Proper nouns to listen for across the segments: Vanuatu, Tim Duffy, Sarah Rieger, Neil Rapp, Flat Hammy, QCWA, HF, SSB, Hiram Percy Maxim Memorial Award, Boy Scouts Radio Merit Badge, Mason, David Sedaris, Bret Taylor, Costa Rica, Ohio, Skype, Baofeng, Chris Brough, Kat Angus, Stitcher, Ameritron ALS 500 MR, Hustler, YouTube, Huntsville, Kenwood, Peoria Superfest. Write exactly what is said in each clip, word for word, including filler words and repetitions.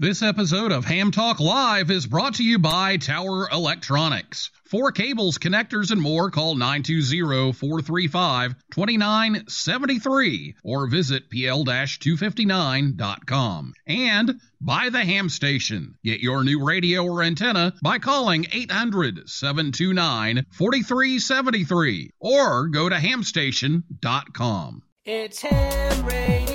This episode of Ham Talk Live is brought to you by Tower Electronics. For cables, connectors, and more, call nine two zero, four three five, two nine seven three or visit P L two fifty-nine dot com. And by the Ham Station. Get your new radio or antenna by calling eight hundred, seven two nine, four three seven three or go to ham station dot com. It's Ham Radio.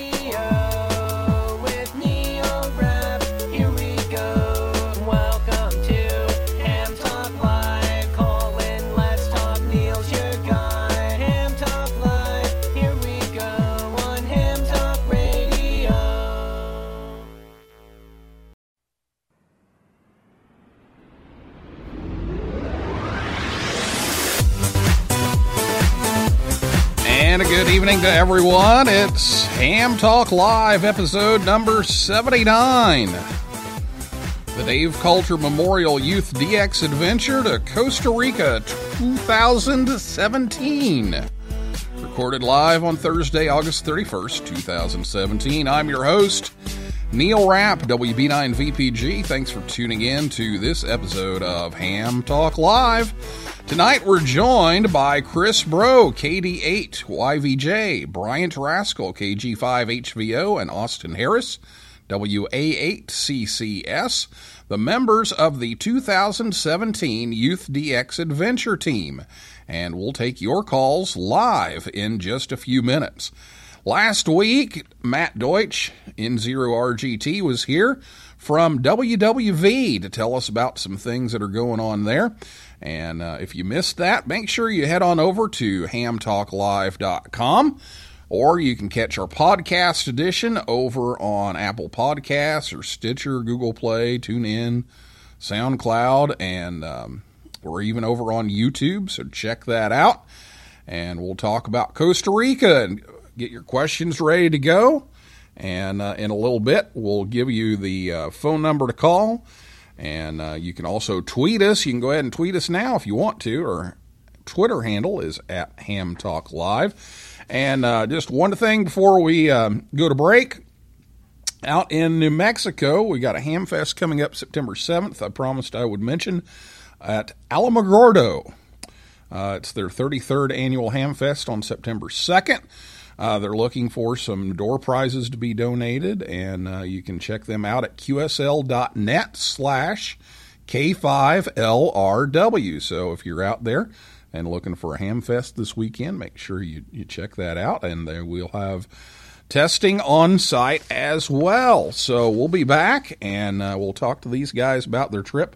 And a good evening to everyone. It's Ham Talk Live, episode number seventy-nine. The Dave Coulter Memorial Youth D X Adventure to Costa Rica twenty seventeen. Recorded live on Thursday, August thirty-first, twenty seventeen. I'm your host, Neil Rapp, W B nine V P G. Thanks for tuning in to this episode of Ham Talk Live. Tonight, we're joined by Chris Brough, K D eight Y V J, Bryant Rascal, K G five H V O, and Austin Harris, W A eight C C S, the members of the two thousand seventeen Youth D X Adventure Team, and we'll take your calls live in just a few minutes. Last week, Matt Deutsch, N zero R G T, was here from W W V to tell us about some things that are going on there. And uh, if you missed that, make sure you head on over to ham talk live dot com, or you can catch our podcast edition over on Apple Podcasts or Stitcher, Google Play, TuneIn, SoundCloud, and um, we're even over on YouTube, so check that out. And we'll talk about Costa Rica and get your questions ready to go. And uh, in a little bit, we'll give you the uh, phone number to call. And uh, you can also tweet us. You can go ahead and tweet us now if you want to. Our Twitter handle is at Ham Talk Live. And uh, just one thing before we um, go to break. Out in New Mexico, we got a ham fest coming up September seventh. I promised I would mention at Alamogordo. Uh, it's their thirty-third annual ham fest on September second. Uh, they're looking for some door prizes to be donated, and uh, you can check them out at Q S L dot net slash K five L R W. So if you're out there and looking for a ham fest this weekend, make sure you, you check that out, and they will have testing on site as well. So we'll be back, and uh, we'll talk to these guys about their trip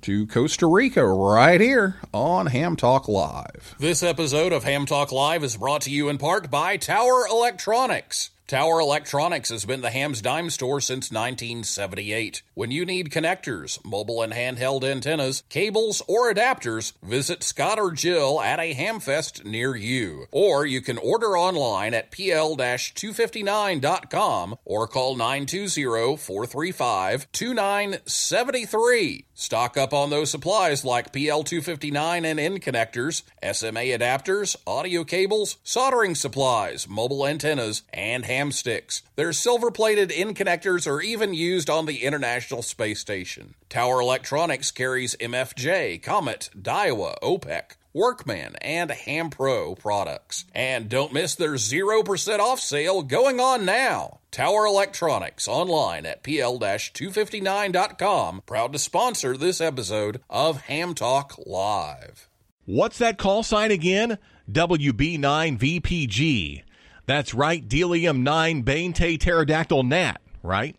to Costa Rica right here on Ham Talk Live. This episode of Ham Talk Live is brought to you in part by Tower Electronics. Tower Electronics has been the Ham's Dime Store since nineteen seventy-eight. When you need connectors, mobile and handheld antennas, cables, or adapters, visit Scott or Jill at a hamfest near you. Or you can order online at P L two fifty-nine dot com or call nine two zero, four three five, two nine seven three. Stock up on those supplies like P L two fifty-nine and end connectors, S M A adapters, audio cables, soldering supplies, mobile antennas, and ham sticks. Their silver-plated end connectors are even used on the International Space Station. Tower Electronics carries M F J, Comet, Daiwa, OPEC, Workman, and HamPro products. And don't miss their zero percent off sale going on now. Tower Electronics, online at P L two fifty-nine dot com. Proud to sponsor this episode of Ham Talk Live. What's that call sign again? W B nine V P G. That's right, Delium nine Baintae Pterodactyl Nat, right?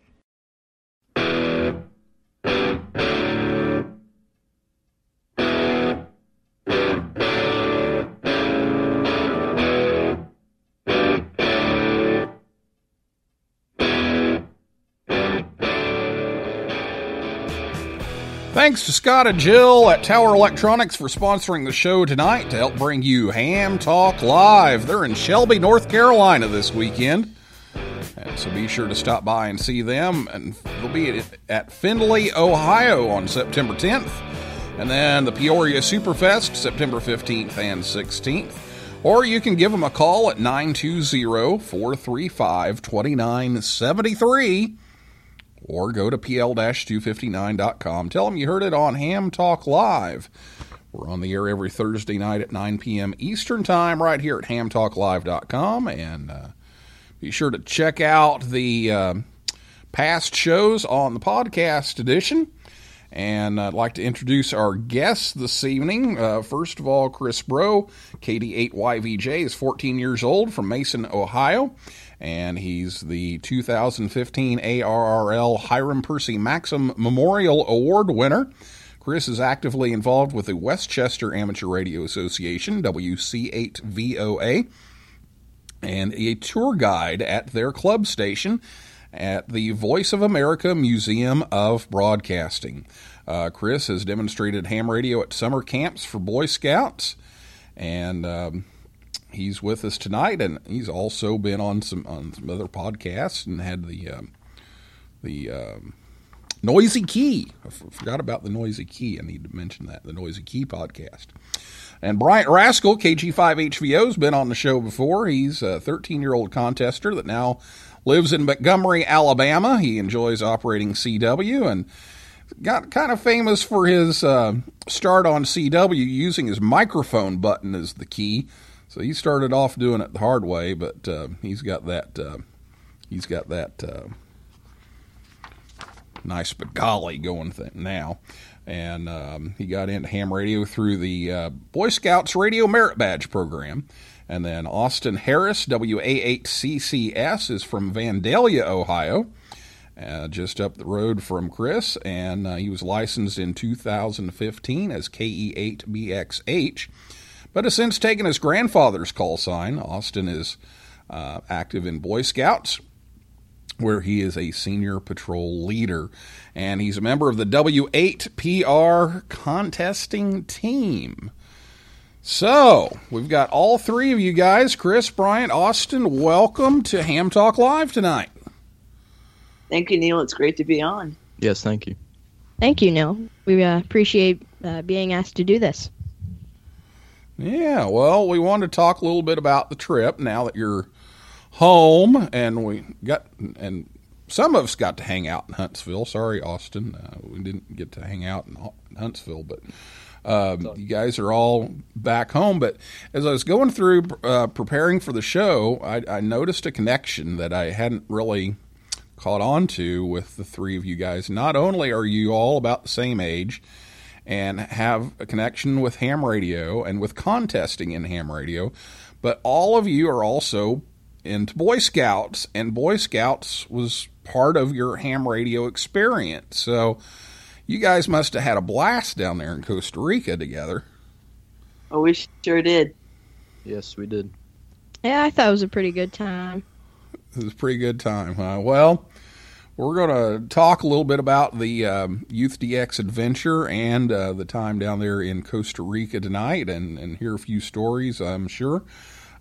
Thanks to Scott and Jill at Tower Electronics for sponsoring the show tonight to help bring you Ham Talk Live. They're in Shelby, North Carolina this weekend, and so be sure to stop by and see them. And they'll be at Findlay, Ohio on September tenth, and then the Peoria Superfest September fifteenth and sixteenth. Or you can give them a call at nine two zero, four three five, two nine seven three, or go to p l dash two fifty-nine dot com. Tell them you heard it on Ham Talk Live. We're on the air every Thursday night at nine p.m. Eastern Time right here at ham talk live dot com. And uh, be sure to check out the uh, past shows on the podcast edition. And I'd like to introduce our guests this evening. Uh, first of all, Chris Brough, K D eight Y V J, is fourteen years old from Mason, Ohio. And he's the two thousand fifteen A R R L Hiram Percy Maxim Memorial Award winner. Chris is actively involved with the Westchester Amateur Radio Association, W C eight V O A, and a tour guide at their club station at the Voice of America Museum of Broadcasting. Uh, Chris has demonstrated ham radio at summer camps for Boy Scouts, and um, he's with us tonight, and he's also been on some on some other podcasts and had the um, the um, Noisy Key. I f- forgot about the Noisy Key. I need to mention that, the Noisy Key podcast. And Bryant Rascal, K G five H V O, has been on the show before. He's a thirteen-year-old contester that now lives in Montgomery, Alabama. He enjoys operating C W and got kind of famous for his uh, start on C W using his microphone button as the key. So he started off doing it the hard way, but uh, he's got that uh, he's got that uh, nice bagolly going th- now. And um, he got into ham radio through the uh, Boy Scouts Radio Merit Badge program. And then Austin Harris, W A eight C C S, is from Vandalia, Ohio, uh, just up the road from Chris. And uh, he was licensed in two thousand fifteen as K E eight B X H, but has since taken his grandfather's call sign. Austin is uh, active in Boy Scouts, where he is a senior patrol leader. And he's a member of the W eight P R contesting team. So, we've got all three of you guys, Chris, Bryant, Austin, welcome to Ham Talk Live tonight. Thank you, Neil. It's great to be on. Yes, thank you. Thank you, Neil. We uh, appreciate uh, being asked to do this. Yeah, well, we wanted to talk a little bit about the trip now that you're home, and we got, and some of us got to hang out in Huntsville. Sorry, Austin, uh, we didn't get to hang out in Huntsville, but Um, you guys are all back home. But as I was going through uh, preparing for the show, I, I noticed a connection that I hadn't really caught on to with the three of you guys. Not only are you all about the same age and have a connection with ham radio and with contesting in ham radio, but all of you are also into Boy Scouts, and Boy Scouts was part of your ham radio experience. So you guys must have had a blast down there in Costa Rica together. Oh, we sure did. Yes, we did. Yeah, I thought it was a pretty good time. It was a pretty good time, huh? Well, we're going to talk a little bit about the um, Youth D X Adventure and uh, the time down there in Costa Rica tonight, and, and hear a few stories, I'm sure.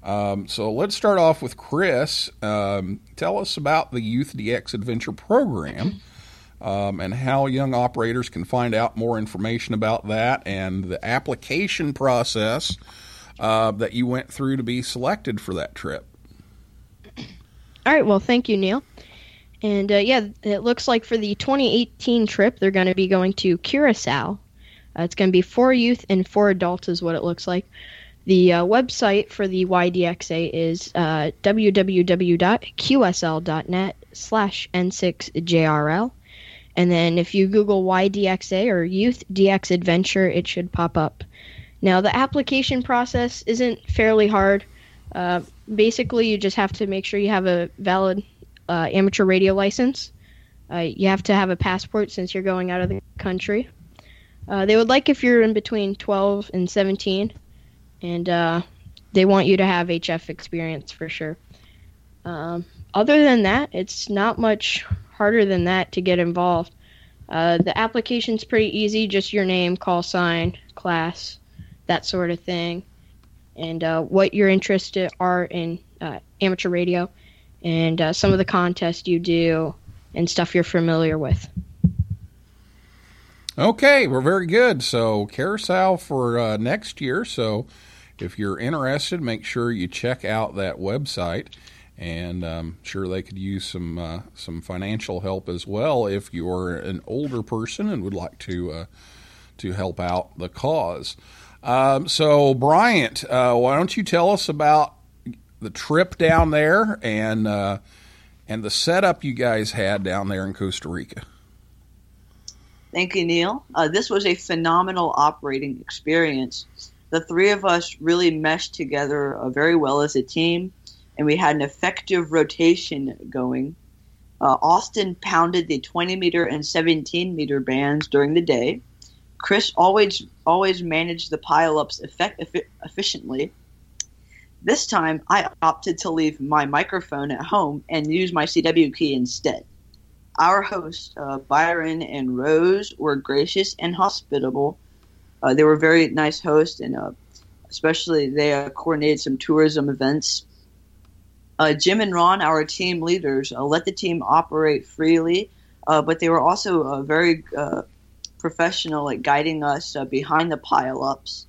Um, so let's start off with Chris. Um, tell us about the Youth D X Adventure program. Um, and how young operators can find out more information about that and the application process uh, that you went through to be selected for that trip. All right. Well, thank you, Neil. And, uh, yeah, it looks like for the twenty eighteen trip, they're going to be going to Curacao. Uh, it's going to be four youth and four adults is what it looks like. The uh, website for the Y D X A is uh, w w w dot q s l dot net slash N six J R L. And then if you Google Y D X A or Youth D X Adventure, it should pop up. Now, the application process isn't fairly hard. Uh, basically, you just have to make sure you have a valid uh, amateur radio license. Uh, you have to have a passport since you're going out of the country. Uh, they would like if you're in between twelve and seventeen, and uh, they want you to have H F experience for sure. Um, other than that, it's not much harder than that to get involved. Uh, the application's pretty easy, just your name, call sign, class, that sort of thing, and uh, what your interests are in uh, amateur radio, and uh, some of the contests you do, and stuff you're familiar with. Okay, we're very good. So carousel for uh, next year. So if you're interested, make sure you check out that website. And I'm um, sure they could use some uh, some financial help as well if you're an older person and would like to uh, to help out the cause. Um, so, Bryant, uh, why don't you tell us about the trip down there and uh, and the setup you guys had down there in Costa Rica? Thank you, Neil. Uh, this was a phenomenal operating experience. The three of us really meshed together uh, very well as a team. And we had an effective rotation going. Uh, Austin pounded the twenty meter and seventeen meter bands during the day. Chris always always managed the pileups effect, eff- efficiently. This time, I opted to leave my microphone at home and use my C W key instead. Our hosts, uh, Byron and Rose, were gracious and hospitable. Uh, they were very nice hosts, and uh, especially they uh, coordinated some tourism events. Uh, Jim and Ron, our team leaders, uh, let the team operate freely, uh, but they were also uh, very uh, professional at guiding us uh, behind the pileups.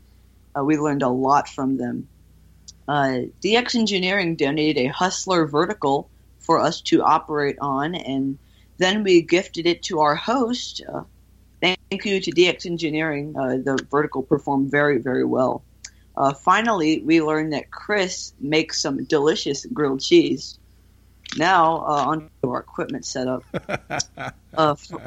Uh, we learned a lot from them. Uh, D X Engineering donated a Hustler vertical for us to operate on, and then we gifted it to our host. Uh, thank you to D X Engineering. Uh, the vertical performed very, very well. Uh, finally, we learned that Chris makes some delicious grilled cheese. Now, uh, on to our equipment setup. Uh, for,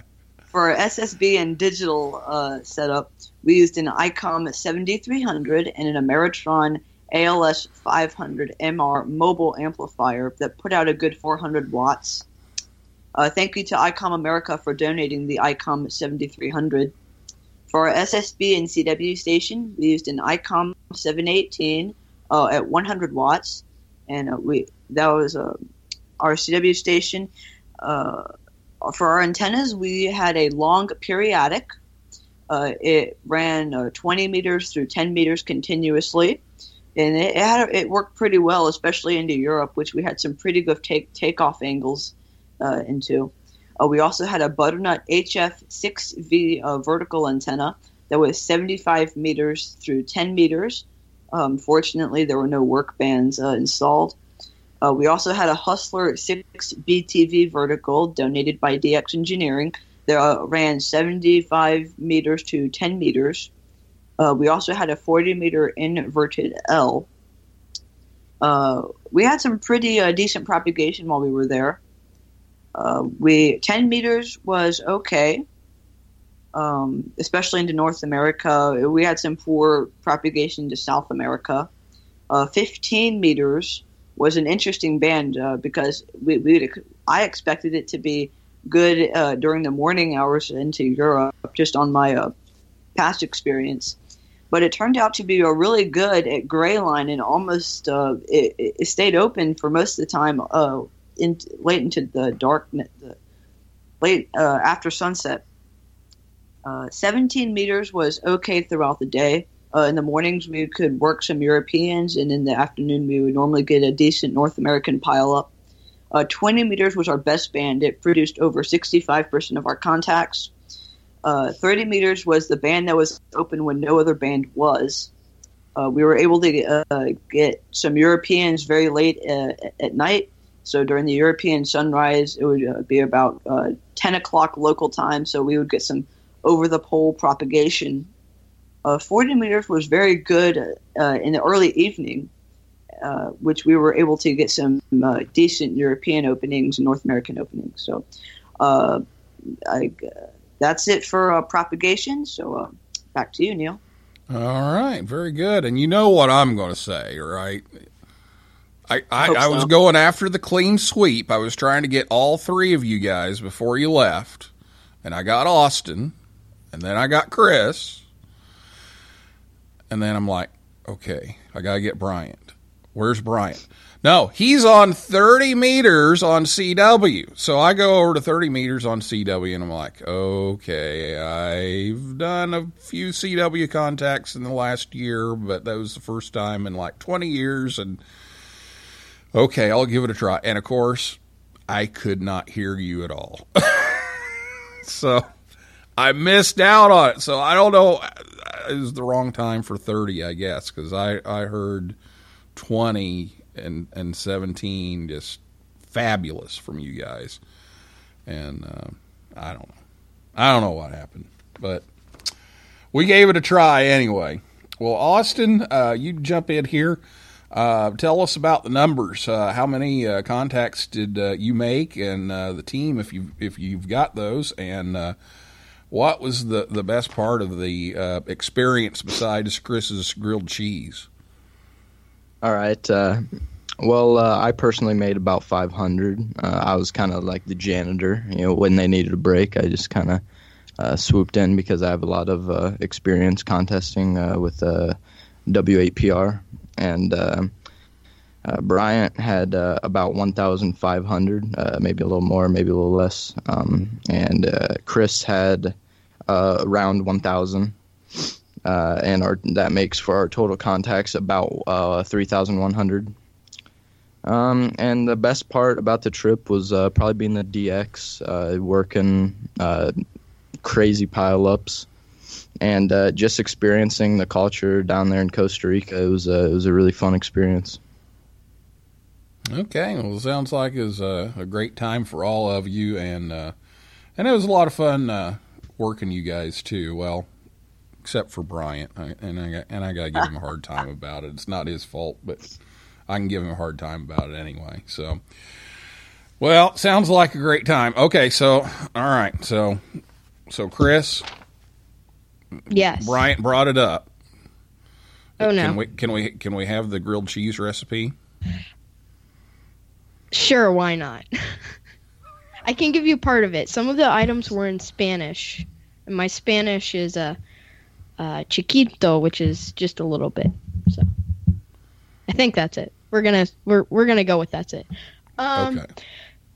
for S S B and digital uh, setup, we used an ICOM seventy-three hundred and an Ameritron A L S five hundred M R mobile amplifier that put out a good four hundred watts. Uh, thank you to ICOM America for donating the ICOM seventy-three hundred. For our S S B and C W station, we used an ICOM seven eighteen uh, at one hundred watts, and uh, we that was uh, our C W station. Uh, for our antennas, we had a long periodic. Uh, it ran uh, twenty meters through ten meters continuously, and it it, had, it worked pretty well, especially into Europe, which we had some pretty good take takeoff angles uh, into. Uh, we also had a butternut H F six V uh, vertical antenna that was seventy-five meters through ten meters. Um, fortunately, there were no work bands uh, installed. Uh, we also had a Hustler six B T V vertical donated by D X Engineering that uh, ran seventy-five meters to ten meters. Uh, we also had a forty meter inverted L. Uh, we had some pretty uh, decent propagation while we were there. Uh, we ten meters was okay, um, especially into North America. We had some poor propagation to South America. Uh, fifteen meters was an interesting band uh, because we, we I expected it to be good uh, during the morning hours into Europe, just on my uh, past experience. But it turned out to be a really good at gray line, and almost uh, it, it stayed open for most of the time. Uh, In, late into the dark, the late uh, after sunset. Uh, seventeen meters was okay throughout the day. Uh, in the mornings, we could work some Europeans, and in the afternoon, we would normally get a decent North American pileup. Uh, twenty meters was our best band. It produced over sixty-five percent of our contacts. Uh, thirty meters was the band that was open when no other band was. Uh, we were able to uh, get some Europeans very late uh, at night. So during the European sunrise, it would uh, be about uh, ten o'clock local time, so we would get some over-the-pole propagation. Uh, forty meters was very good uh, in the early evening, uh, which we were able to get some uh, decent European openings and North American openings. So uh, I, uh, that's it for uh, propagation, so uh, back to you, Neil. All right, very good. And you know what I'm going to say, right? I, I, I was so. going after the clean sweep. I was trying to get all three of you guys before you left, and I got Austin, and then I got Chris, and then I'm like, okay, I got to get Bryant. Where's Bryant? No, he's on thirty meters on C W. So I go over to thirty meters on C W, and I'm like, okay, I've done a few C W contacts in the last year, but that was the first time in like twenty years, and okay, I'll give it a try. And, of course, I could not hear you at all. So I missed out on it. So I don't know. It was the wrong time for thirty, I guess, because I, I heard twenty and and seventeen just fabulous from you guys. And uh, I don't know. I don't know what happened. But we gave it a try anyway. Well, Austin, uh, you jump in here. Uh, tell us about the numbers. Uh, how many uh, contacts did uh, you make, and uh, the team, if you if you've got those, and uh, what was the, the best part of the uh, experience besides Chris's grilled cheese? All right. Uh, well, uh, I personally made about five hundred. Uh, I was kind of like the janitor. You know, when they needed a break, I just kind of uh, swooped in because I have a lot of uh, experience contesting uh, with uh, W eight P R. And uh, uh, Bryant had uh, about one thousand five hundred, uh, maybe a little more, maybe a little less. Um, and uh, Chris had uh, around one thousand, uh, and our, that makes for our total contacts about uh, three thousand one hundred. Um, and the best part about the trip was uh, probably being the D X, uh, working uh, crazy pile-ups. And uh, just experiencing the culture down there in Costa Rica, it was a, it was a really fun experience. Okay, well, it sounds like it was a, a great time for all of you, and uh, and it was a lot of fun uh, working you guys too. Well, except for Bryant, I, and I got, and I got to give him a hard time about it. It's not his fault, but I can give him a hard time about it anyway. So, well, sounds like a great time. Okay, so all right, so so Chris. Yes. Bryant brought it up. Oh no. Can we can we can we have the grilled cheese recipe? Sure, why not? I can give you part of it. Some of the items were in Spanish. And my Spanish is a uh, uh, chiquito, which is just a little bit. So I think that's it. We're going to we're we're going to go with that's it. Um okay.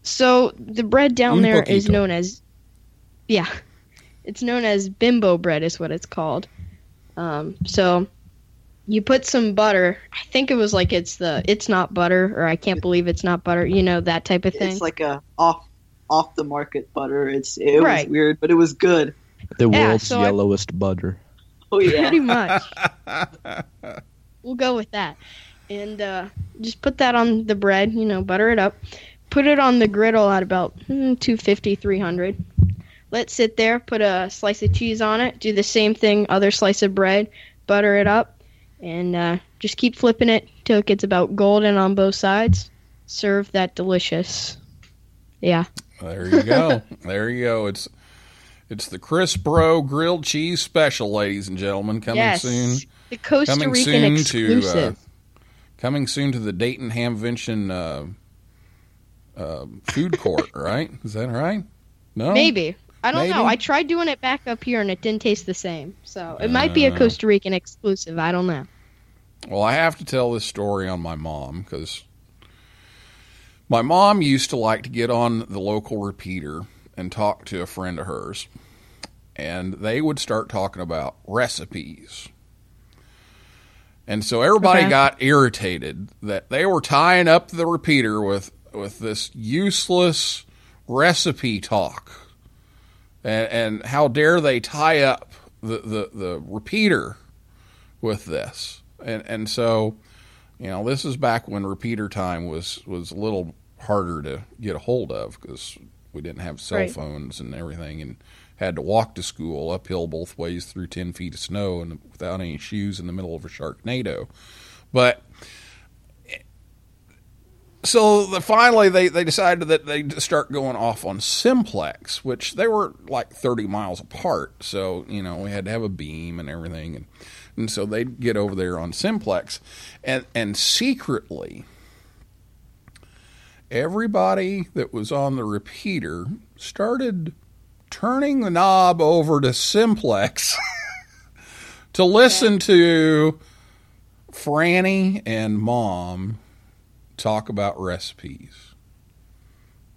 So the bread down Un there poquito. Is known as yeah. It's known as bimbo bread is what it's called. Um, so you put some butter. I think it was like it's the it's not butter or I can't believe it's not butter. You know, that type of thing. It's like a off off the market butter. It's It right. was weird, but it was good. The yeah, world's so yellowest I, butter. Oh, yeah. Pretty much. We'll go with that. And uh, just put that on the bread, you know, butter it up. Put it on the griddle at about hmm, two fifty, three hundred. Let's sit there, put a slice of cheese on it, do the same thing, other slice of bread, butter it up, and uh, just keep flipping it till it gets about golden on both sides. Serve that delicious. Yeah. There you go. There you go. It's it's the Chris Brough grilled cheese special, ladies and gentlemen, coming yes, soon. The Costa coming Rican soon exclusive. To, uh, coming soon to the Dayton Hamvention uh, uh, food court, right? Is that right? No. Maybe. I don't Maybe. know. I tried doing it back up here, and it didn't taste the same. So it might be a Costa Rican exclusive. I don't know. Well, I have to tell this story on my mom, because my mom used to like to get on the local repeater and talk to a friend of hers. And they would start talking about recipes. And so everybody okay. got irritated that they were tying up the repeater with, with this useless recipe talk. And, and how dare they tie up the, the, the repeater with this? And and so, you know, this is back when repeater time was, was a little harder to get a hold of because we didn't have cell right. phones and everything, and had to walk to school uphill both ways through ten feet of snow and without any shoes in the middle of a Sharknado. But so the, finally they, they decided that they'd start going off on simplex, which they were like thirty miles apart. So, you know, we had to have a beam and everything. And, and so they'd get over there on simplex. And, and secretly, everybody that was on the repeater started turning the knob over to simplex to listen to Franny and Mom talk about recipes.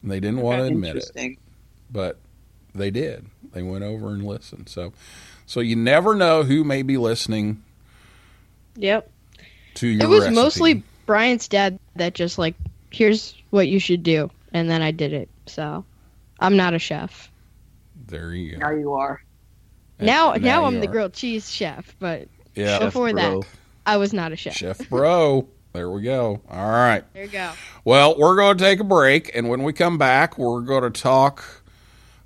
And they didn't okay, want to admit it, but they did. They went over and listened. So, so you never know who may be listening. Yep. To your it was recipe. Mostly Brian's dad that just like, here's what you should do, and then I did it. So, I'm not a chef. There you go. Now you are. And now, now, now I'm are. the grilled cheese chef. But yeah, before bro. that, I was not a chef. Chef Bro. There we go. All right. There you go. Well, we're going to take a break, and when we come back, we're going to talk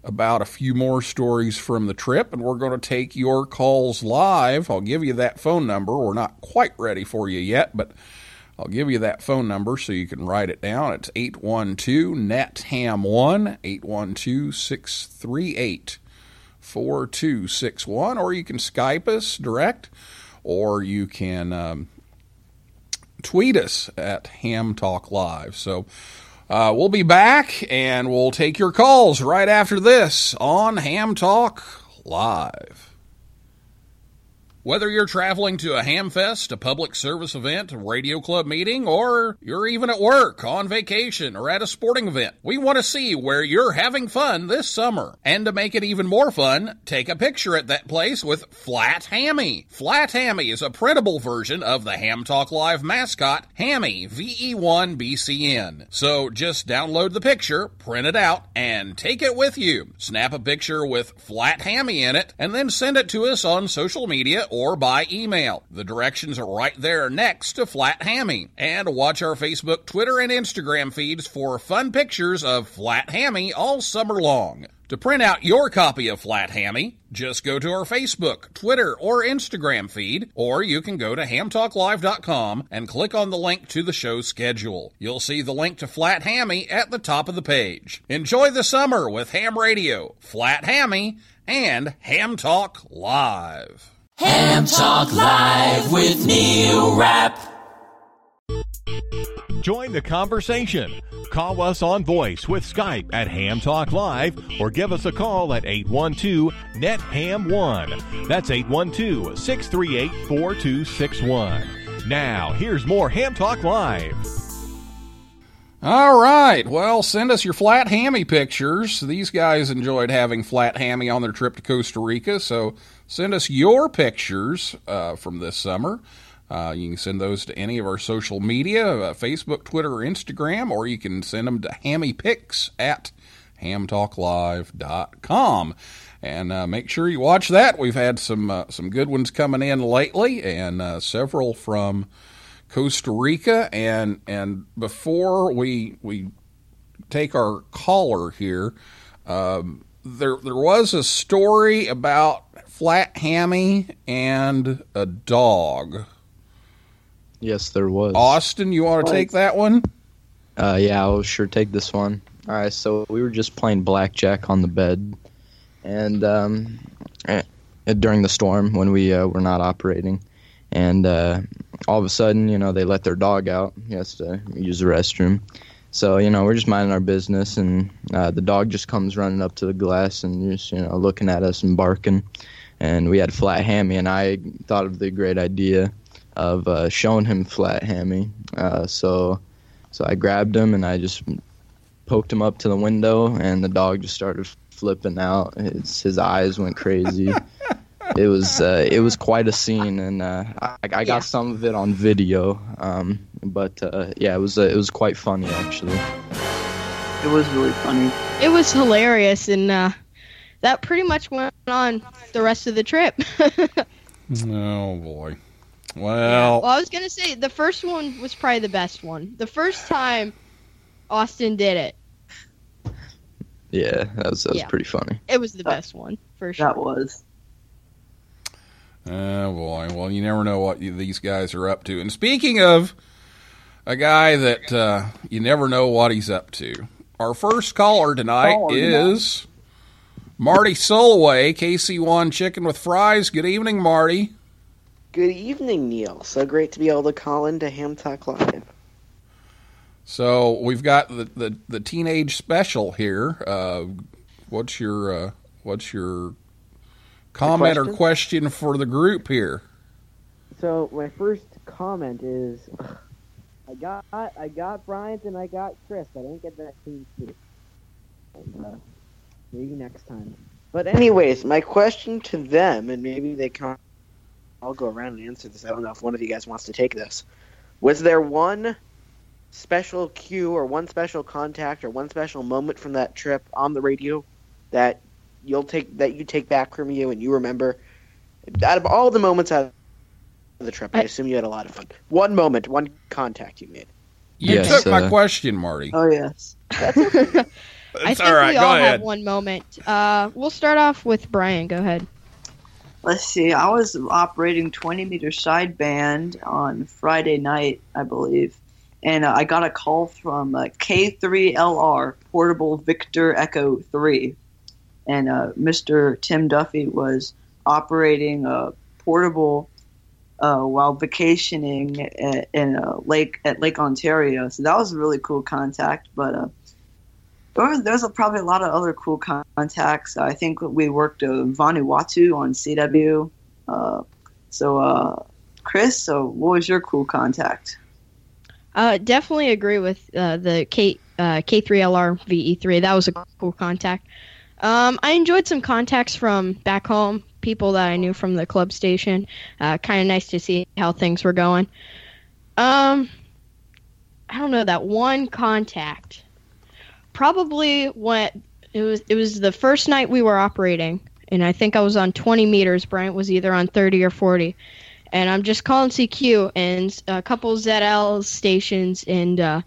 about a few more stories from the trip, and we're going to take your calls live. I'll give you that phone number. We're not quite ready for you yet, but I'll give you that phone number so you can write it down. It's eight one two N E T H A M one, eight one two, six three eight, four two six one, or you can Skype us direct, or you can... Um, tweet us at Ham Talk Live. So uh, we'll be back and we'll take your calls right after this on Ham Talk Live. Whether you're traveling to a ham fest, a public service event, a radio club meeting, or you're even at work, on vacation, or at a sporting event, we want to see where you're having fun this summer. And to make it even more fun, take a picture at that place with Flat Hammy. Flat Hammy is a printable version of the Ham Talk Live mascot, Hammy, V E one B C N. So just download the picture, print it out, and take it with you. Snap a picture with Flat Hammy in it, and then send it to us on social media or by email. The directions are right there next to Flat Hammy. And watch our Facebook, Twitter, and Instagram feeds for fun pictures of Flat Hammy all summer long. To print out your copy of Flat Hammy, just go to our Facebook, Twitter, or Instagram feed, or you can go to ham talk live dot com and click on the link to the show schedule. You'll see the link to Flat Hammy at the top of the page. Enjoy the summer with Ham Radio, Flat Hammy, and Ham Talk Live. Ham Talk Live with Neil Rapp. Join the conversation. Call us on voice with Skype at Ham Talk Live or give us a call at eight one two N E T H A M one. That's eight one two, six three eight, four two six one. Now, here's more Ham Talk Live. All right. Well, send us your Flat Hammy pictures. These guys enjoyed having Flat Hammy on their trip to Costa Rica, so send us your pictures uh, from this summer. Uh, you can send those to any of our social media, uh, Facebook, Twitter, or Instagram, or you can send them to hammypics at ham talk live dot com. And uh, make sure you watch that. We've had some uh, some good ones coming in lately, and uh, several from Costa Rica, and and before we we take our caller here, um, there there was a story about Flat Hammy and a dog. Yes, there was. Austin, you want to take that one? Uh, yeah, I'll sure take this one. All right, so we were just playing blackjack on the bed, and um, during the storm when we uh, were not operating. And uh, all of a sudden, you know, they let their dog out. He has to use the restroom. So, you know, we're just minding our business, and uh, the dog just comes running up to the glass and just, you know, looking at us and barking. And we had Flat Hammy, and I thought of the great idea of uh, showing him Flat Hammy. Uh, so so I grabbed him, and I just poked him up to the window, and the dog just started flipping out. His, his eyes went crazy. It was uh, it was quite a scene, and uh, I, I got yeah. some of it on video. Um, but uh, yeah, it was uh, it was quite funny actually. It was really funny. It was hilarious, and uh, that pretty much went on the rest of the trip. Oh boy! Well, yeah. Well, I was gonna say the first one was probably the best one. The first time Austin did it. Yeah, that was that was yeah. pretty funny. It was the that, best one for sure. That was. Oh, boy. Well, you never know what you, these guys are up to. And speaking of a guy that uh, you never know what he's up to, our first caller tonight oh, is yeah. Marty Soloway, K C one Chicken with Fries. Good evening, Marty. Good evening, Neil. So great to be able to call in to Ham Talk Live. So we've got the, the, the teenage special here. Uh, what's your... Uh, what's your... Comment or question for the group here. So my first comment is, ugh, I got I got Bryant and I got Chris. I didn't get that clean sheet. And, uh, maybe next time. But anyways, my question to them, and maybe they can I'll go around and answer this. I don't know if one of you guys wants to take this. Was there one special cue or one special contact or one special moment from that trip on the radio that you'll take that you take back from you and you remember? Out of all the moments out of the trip, I assume you had a lot of fun. One moment, one contact you made. Yes, you took uh, my question, Marty. Oh, yes. That's okay. I think all right, we all ahead. Have one moment. Uh, we'll start off with Brian. Go ahead. Let's see. I was operating twenty meter sideband on Friday night, I believe, and uh, I got a call from uh, K three L R, Portable Victor Echo three, and uh, Mister Tim Duffy was operating a portable uh, while vacationing at, in uh, Lake at Lake Ontario. So that was a really cool contact, but. Uh, There's a, probably a lot of other cool contacts. I think we worked uh, Vanuatu on C W. Uh, so, uh, Chris, so what was your cool contact? Uh, definitely agree with uh, the K, uh, K three L R V E three. That was a cool contact. Um, I enjoyed some contacts from back home, people that I knew from the club station. Uh, kind of nice to see how things were going. Um, I don't know, that one contact. Probably when it was it was the first night we were operating, and I think I was on twenty meters. Bryant was either on thirty or forty, and I'm just calling C Q and a couple Z L stations, and uh,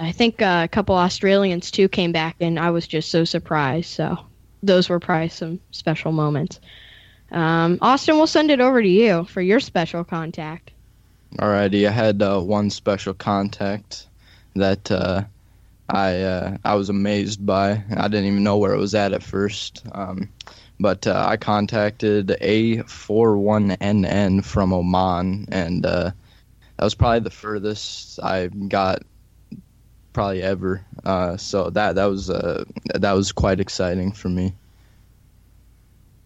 I think uh, a couple Australians too came back, and I was just so surprised. So those were probably some special moments. Um, Austin, we'll send it over to you for your special contact. Alrighty, I had uh, one special contact that. Uh... I uh, I was amazed by. I didn't even know where it was at at first, um, but uh, I contacted A forty-one N N from Oman, and uh, that was probably the furthest I got probably ever. Uh, so that that was uh, that was quite exciting for me.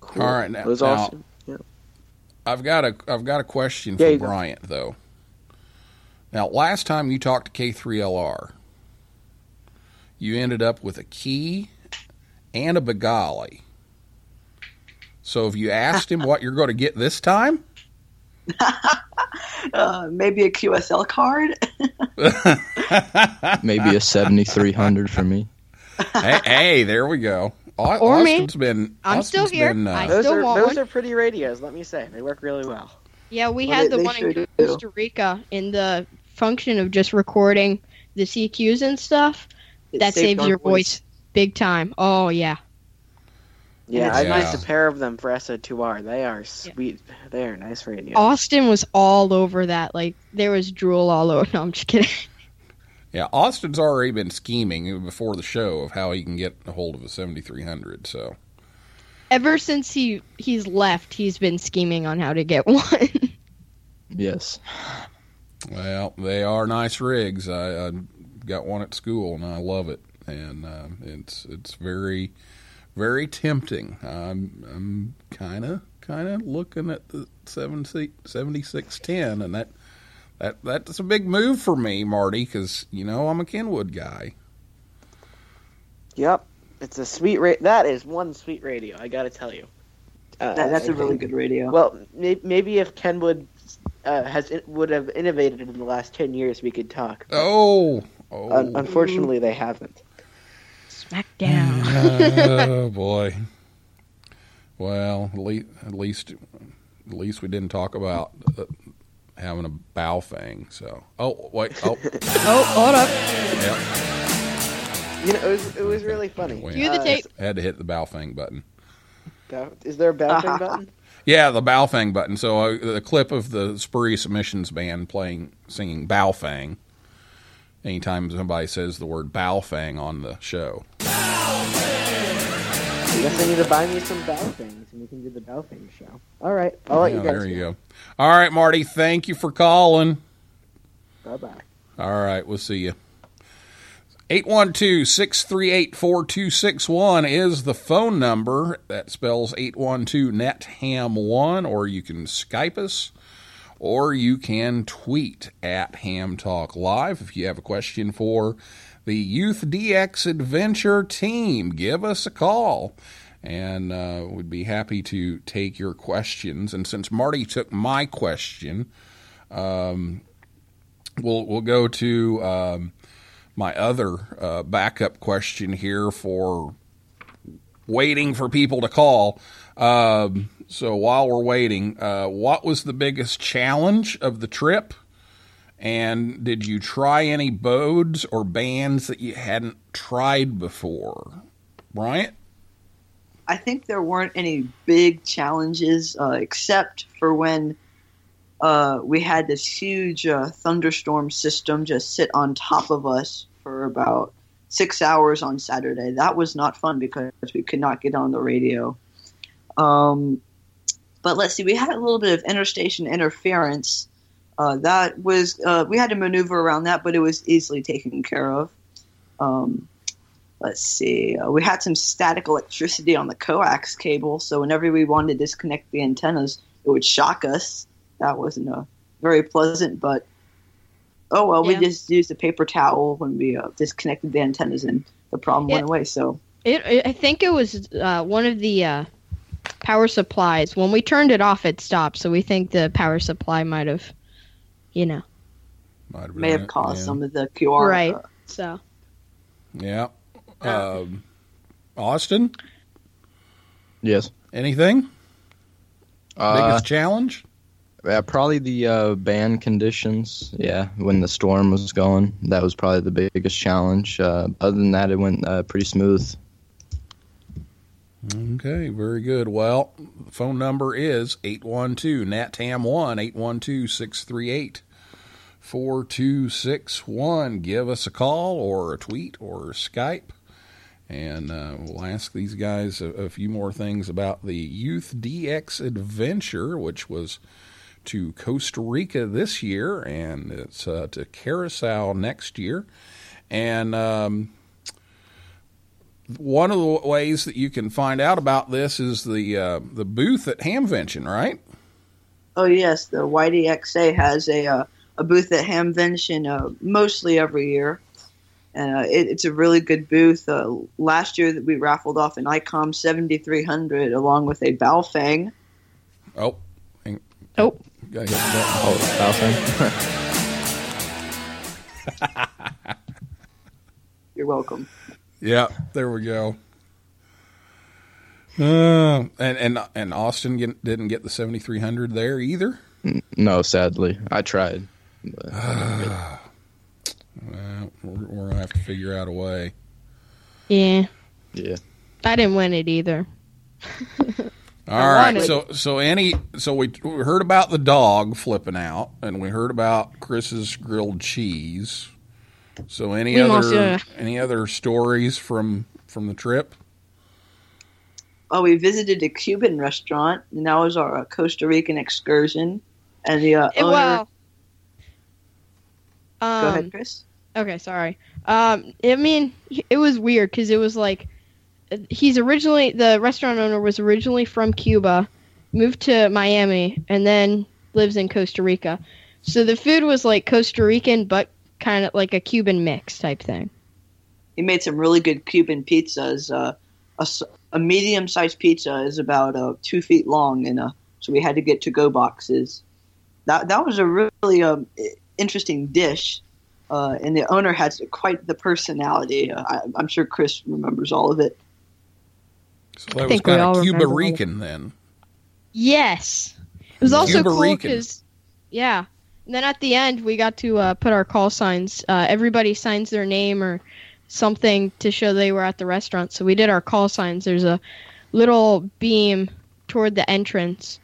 Cool. All right, now, it was awesome. Now, yeah. I've got a I've got a question yeah, for Bryant go. though. Now, last time you talked to K three L R. You ended up with a key and a Bengali. So have you asked him what you're going to get this time? uh, maybe a Q S L card. Maybe a seventy-three hundred for me. Hey, hey, there we go. Or Austin's me. Been, I'm Austin's still here. Been, uh, I those still are, want those one. Are pretty radios, let me say. They work really well. Yeah, we well, had they, the they one sure in Costa do. Rica in the function of just recording the C Qs and stuff. It that saves your voice. voice big time. Oh, yeah. Yeah, yeah. I nice a pair of them for S O two R. They are sweet. Yeah. They are nice radios. Austin was all over that. Like, there was drool all over. No, I'm just kidding. Yeah, Austin's already been scheming before the show of how he can get a hold of a seventy-three hundred, so. Ever since he he's left, he's been scheming on how to get one. Yes. Well, they are nice rigs. I... I got one at school and I love it, and uh, it's it's very, very tempting. I'm I'm kind of kind of looking at the seventy-six ten, and that that that's a big move for me, Marty, because you know I'm a Kenwood guy. Yep, it's a sweet ra- that is one sweet radio. I got to tell you, uh, that, that's I a really think, good radio. Well, may- maybe if Kenwood uh, has would have innovated in the last ten years, we could talk. Oh. Oh. Un- unfortunately, they haven't. Smackdown. Oh boy. Well, at least, at least, at least we didn't talk about uh, having a Baofeng. So, oh wait, oh, oh, hold up. Yep. You know, it was it was really funny. Cue the tape. I had to hit the Baofeng button. Is there a Baofeng button? Yeah, the Baofeng button. So uh, the clip of the Spurious Emissions Band playing, singing Baofeng. Anytime somebody says the word Baofeng on the show. I guess I need to buy me some Baofengs, and we can do the Baofeng show. All right. I'll let yeah, you guys there you go. go. All right, Marty, thank you for calling. Bye-bye. All right, we'll see you. eight one two, six three eight, four two six one is the phone number. That spells eight one two N E T H A M one, or you can Skype us. or you can tweet at Ham Talk Live if you have a question for the Youth D X Adventure team. Give us a call, and uh, we'd be happy to take your questions. And since Marty took my question, um, we'll we'll go to um, my other uh, backup question here for waiting for people to call. Um, so while we're waiting, uh, what was the biggest challenge of the trip? And did you try any bodes or bands that you hadn't tried before? Bryant? I think there weren't any big challenges, uh, except for when uh, we had this huge uh, thunderstorm system just sit on top of us for about six hours on Saturday. That was not fun because we could not get on the radio. Um, but let's see, we had a little bit of interstation interference. Uh, that was uh, we had to maneuver around that, but it was easily taken care of. Um, Let's see, uh, we had some static electricity on the coax cable, so whenever we wanted to disconnect the antennas, it would shock us. That wasn't uh, very pleasant, but oh well, yeah. We just used a paper towel when we uh, disconnected the antennas, and the problem it, went away. So it, it, I think it was uh, one of the uh, power supplies. When we turned it off, it stopped, so we think the power supply might have, you know, might have may have caused yeah. some of the Q R. Right, uh, so. Yeah. Um, Austin? Yes. Anything? Uh, Biggest challenge? Yeah, probably the uh, band conditions. Yeah, when the storm was going, that was probably the biggest challenge. Uh, other than that, it went uh, pretty smooth. Okay, very good. Well, the phone number is eight one two N A T T A M one, eight one two, six three eight, four two six one. Give us a call or a tweet or Skype. And uh, we'll ask these guys a, a few more things about the Youth D X Adventure, which was to Costa Rica this year, and it's uh, to Curacao next year. And um, one of the ways that you can find out about this is the uh, the booth at Hamvention, right? Oh, yes. The Y D X A has a, uh, a booth at Hamvention uh, mostly every year. Uh, it, it's a really good booth. Uh, last year that we raffled off an ICOM seventy-three hundred along with a Baofeng. Oh. Hang, oh. Gotta get that. Oh, Baofeng. You're welcome. Yeah, there we go. Uh, and, and, and Austin get, didn't get the seventy-three hundred there either? No, sadly. I tried. But I Uh, we're, we're gonna have to figure out a way. Yeah. Yeah. I didn't win it either. All right. So so any so we, we heard about the dog flipping out, and we heard about Chris's grilled cheese. So any we other lost, uh, any other stories from from the trip? Oh, we visited a Cuban restaurant, and that was our uh, Costa Rican excursion. And the uh, owner. Well, um, go ahead, Chris. Okay, sorry. Um, I mean, it was weird because it was like he's originally the restaurant owner was originally from Cuba, moved to Miami, and then lives in Costa Rica. So the food was like Costa Rican, but kind of like a Cuban mix type thing. He made some really good Cuban pizzas. Uh, a, a medium-sized pizza is about uh, two feet long, and uh, so we had to get to-go boxes. That that was a really um, interesting dish. Uh, and the owner had quite the personality. Uh, I, I'm sure Chris remembers all of it. So that I was think kind of Cuba Rican then. Yes. It was also Cuba cool because, yeah. And then at the end, we got to uh, put our call signs. Uh, everybody signs their name or something to show they were at the restaurant. So we did our call signs. There's a little beam toward the entrance.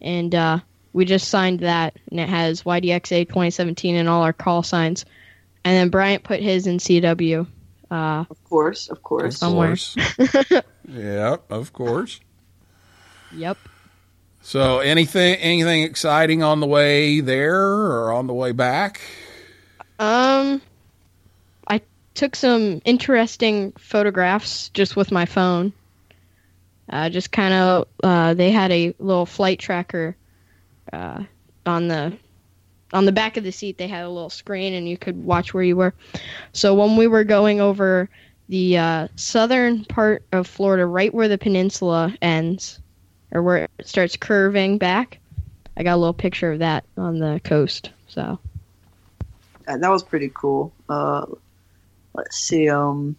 And uh, we just signed that. And it has Y D X A twenty seventeen and all our call signs. And then Bryant put his in C W. Uh, of course, of course. Of course. Yeah, of course. Yep. So anything anything exciting on the way there or on the way back? Um, I took some interesting photographs just with my phone. Uh, just kind of, uh, they had a little flight tracker uh, on the on the back of the seat, they had a little screen, and you could watch where you were. So when we were going over the uh, southern part of Florida, right where the peninsula ends, or where it starts curving back, I got a little picture of that on the coast. So that was pretty cool. Uh, let's see. Um,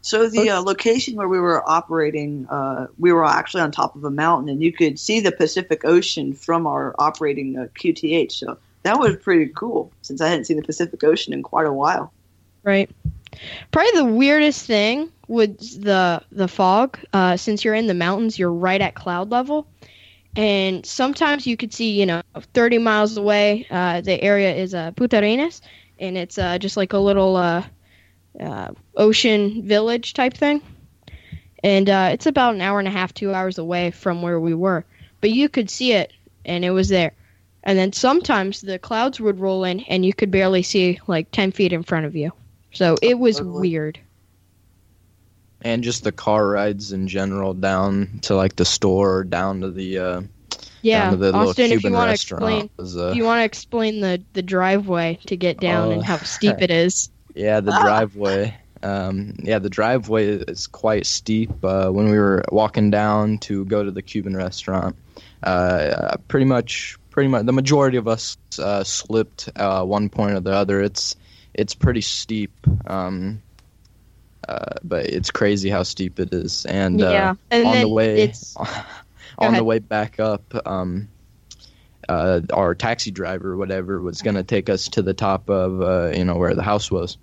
so the uh, location where we were operating, uh, we were actually on top of a mountain, and you could see the Pacific Ocean from our operating uh, Q T H. So that was pretty cool, since I hadn't seen the Pacific Ocean in quite a while. Right. Probably the weirdest thing was the the fog. Uh, since you're in the mountains, you're right at cloud level. And sometimes you could see, you know, thirty miles away, uh, the area is uh, Putarines, and it's uh, just like a little uh, uh, ocean village type thing. And uh, it's about an hour and a half, two hours away from where we were. But you could see it, and it was there. And then sometimes the clouds would roll in, and you could barely see like ten feet in front of you. So it was weird. And just the car rides in general down to like the store, down to the uh, yeah, down to the Austin, little Cuban if you want restaurant. To explain, was, uh, if you want to explain the, the driveway to get down uh, and how steep it is. Yeah, the driveway. Um, yeah, the driveway is quite steep. Uh, when we were walking down to go to the Cuban restaurant, uh, pretty much, pretty much the majority of us uh, slipped uh, one point or the other. It's it's pretty steep. Um, Uh, but it's crazy how steep it is, and, uh, yeah. and on the way on the way back up, um, uh, our taxi driver or whatever was going to take us to the top of uh, you know where the house was,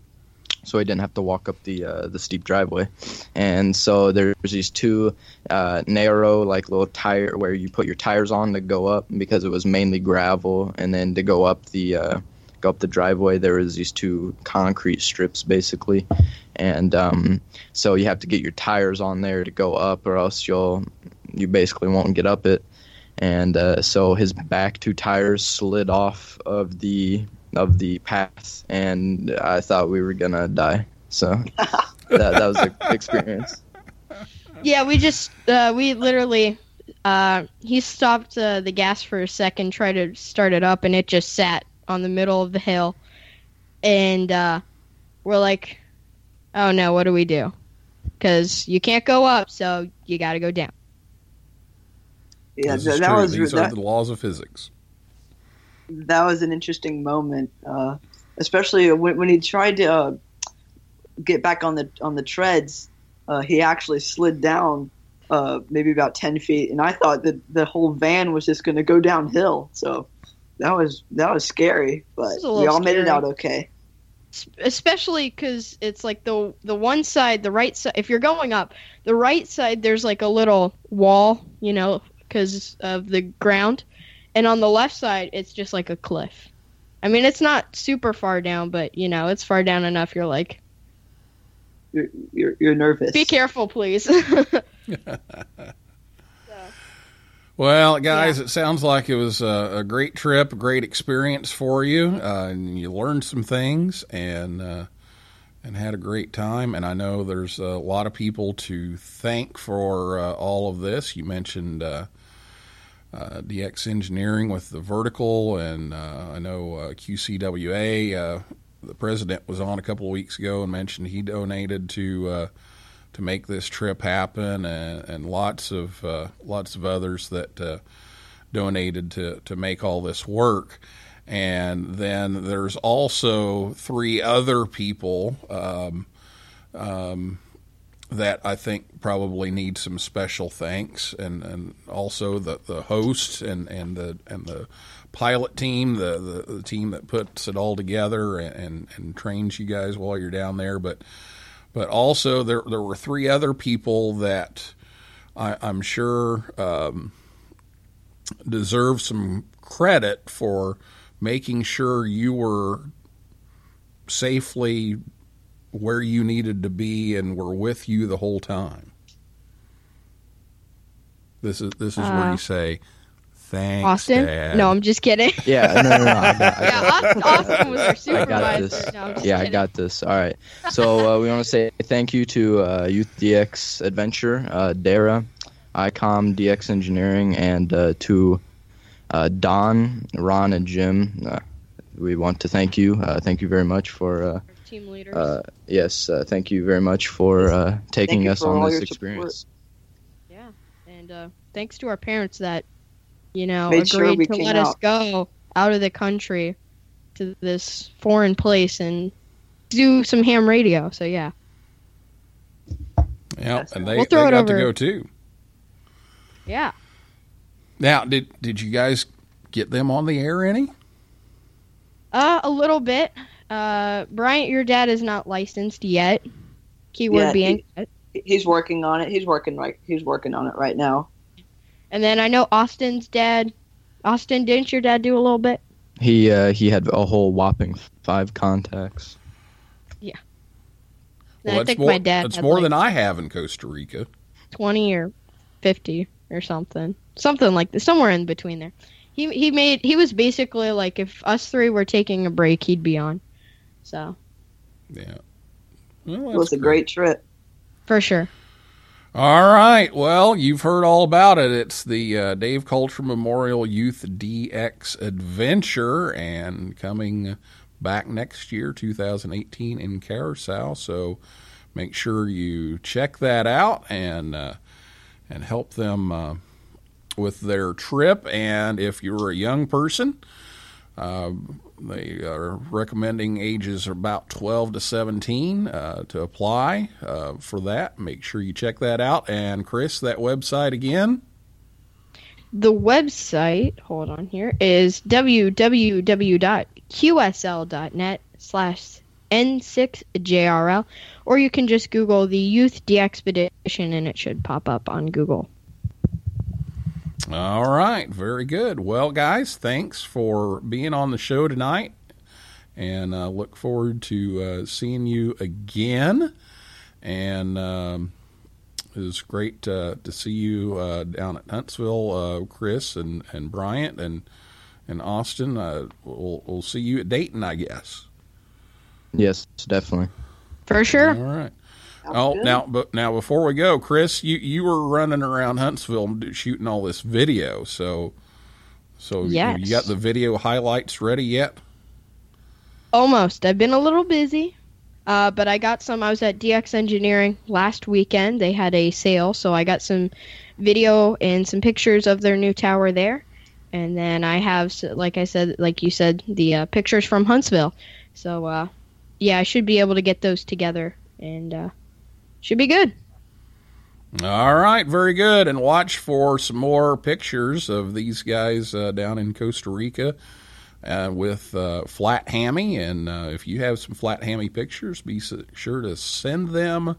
so we didn't have to walk up the uh, the steep driveway. And so there's these two uh, narrow like little tire where you put your tires on to go up, because it was mainly gravel, and then to go up the. Uh, up the driveway there was these two concrete strips basically, and um so you have to get your tires on there to go up, or else you'll you basically won't get up it. And uh so his back two tires slid off of the of the path, and I thought we were gonna die. So that, that was an experience. Yeah, we just uh we literally uh he stopped uh, the gas for a second, tried to start it up, and it just sat on the middle of the hill, and uh, we're like, oh no, what do we do? Because you can't go up, so you gotta go down. Yeah, th- that true. was These that, are the laws of physics. That was an interesting moment, uh, especially when, when he tried to uh, get back on the on the treads. Uh, he actually slid down uh, maybe about ten feet, and I thought that the whole van was just going to go downhill. So. That was that was scary, but we all scary. made it out okay. Especially because it's like the the one side, the right side. If you're going up, the right side there's like a little wall, you know, because of the ground, and on the left side it's just like a cliff. I mean, it's not super far down, but you know, it's far down enough. You're like, you're you're, you're nervous. Be careful, please. Well, guys, yeah. It sounds like it was a, a great trip, a great experience for you, uh, and you learned some things and uh, and had a great time. And I know there's a lot of people to thank for uh, all of this. You mentioned uh, uh, D X Engineering with the vertical, and uh, I know uh, Q C W A, uh, the president was on a couple of weeks ago and mentioned he donated to uh, – to make this trip happen, and, and lots of uh, lots of others that uh, donated to, to make all this work. And then there's also three other people um, um, that I think probably need some special thanks, and, and also the, the hosts and, and the and the pilot team, the, the, the team that puts it all together and, and, and trains you guys while you're down there. But But also there there were three other people that I, I'm sure um, deserve some credit for making sure you were safely where you needed to be and were with you the whole time. This is this is uh, where you say, thanks, Austin? Dad. No, I'm just kidding. Yeah, no, no, no. I got, I got, yeah, Austin, Austin was our supervisor. I got this. No, yeah, kidding. I got this. All right. So uh, we want to say thank you to uh, Youth D X Adventure, uh, DARA, ICOM, D X Engineering, and uh, to uh, Don, Ron, and Jim, uh, we want to thank you. Uh, thank you very much for uh, team leaders. Uh, yes, uh, thank you very much for uh, taking us on this experience. Yeah, and uh, thanks to our parents that you know agreed to let us go out of the country to this foreign place and do some ham radio. So yeah. Yeah, and they, we'll throw they got it over. to go too. Yeah. Now, did did you guys get them on the air any? Uh, a little bit. Uh, Bryant, your dad is not licensed yet. Keyword yeah, being he, he's working on it. He's working right. He's working on it right now. And then I know Austin's dad. Austin, didn't your dad do a little bit? He uh, he had a whole whopping five contacts. Yeah. Well, I think more, my dad. That's more like than I have in Costa Rica. Twenty or fifty or something, something like this, somewhere in between there. He he made he was basically like if us three were taking a break, he'd be on. So. Yeah. Well, it was a great trip. For sure. All right. Well, you've heard all about it. It's the uh, Dave Coulter Memorial Youth D X Adventure, and coming back next year, two thousand eighteen, in Carousel. So make sure you check that out and uh, and help them uh, with their trip. And if you're a young person, uh, they are recommending ages about twelve to seventeen uh, to apply uh, for that. Make sure you check that out. And Chris, that website again? The website, hold on here, is w w w dot q s l dot net slash N six J R L, or you can just Google the Youth De-Expedition and it should pop up on Google. All right, very good. Well, guys, thanks for being on the show tonight, and I uh, look forward to uh, seeing you again. And um, it was great uh, to see you uh, down at Huntsville, uh, Chris and, and Bryant, and And Austin, uh, we'll, we'll see you at Dayton, I guess. Yes, definitely. For sure. All right. Sounds oh, good. now, but now before we go, Chris, you, you were running around Huntsville shooting all this video, so so yes. You got the video highlights ready yet? Almost. I've been a little busy, uh, but I got some. I was at D X Engineering last weekend. They had a sale, so I got some video and some pictures of their new tower there. And then I have, like I said, like you said, the uh, pictures from Huntsville. So, uh, yeah, I should be able to get those together, and uh, should be good. All right, very good. And watch for some more pictures of these guys uh, down in Costa Rica uh, with uh, Flat Hammy. And uh, if you have some Flat Hammy pictures, be sure to send them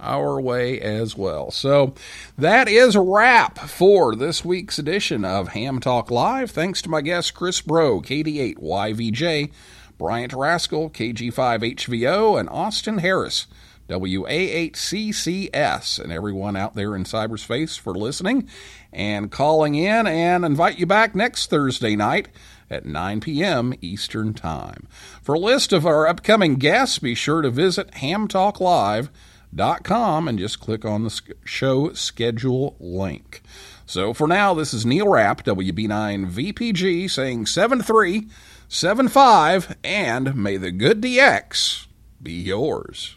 our way as well. So that is a wrap for this week's edition of Ham Talk Live. Thanks to my guests Chris Brough, K D eight Y V J, Bryant Rascal, K G five H V O, and Austin Harris, W A eight C C S, and everyone out there in cyberspace for listening and calling in, and invite you back next Thursday night at nine p.m. Eastern Time. For a list of our upcoming guests, be sure to visit ham talk live dot com and just click on the show schedule link. So for now, this is Neil Rapp, W B nine V P G, saying seven three, seven five, and may the good D X be yours.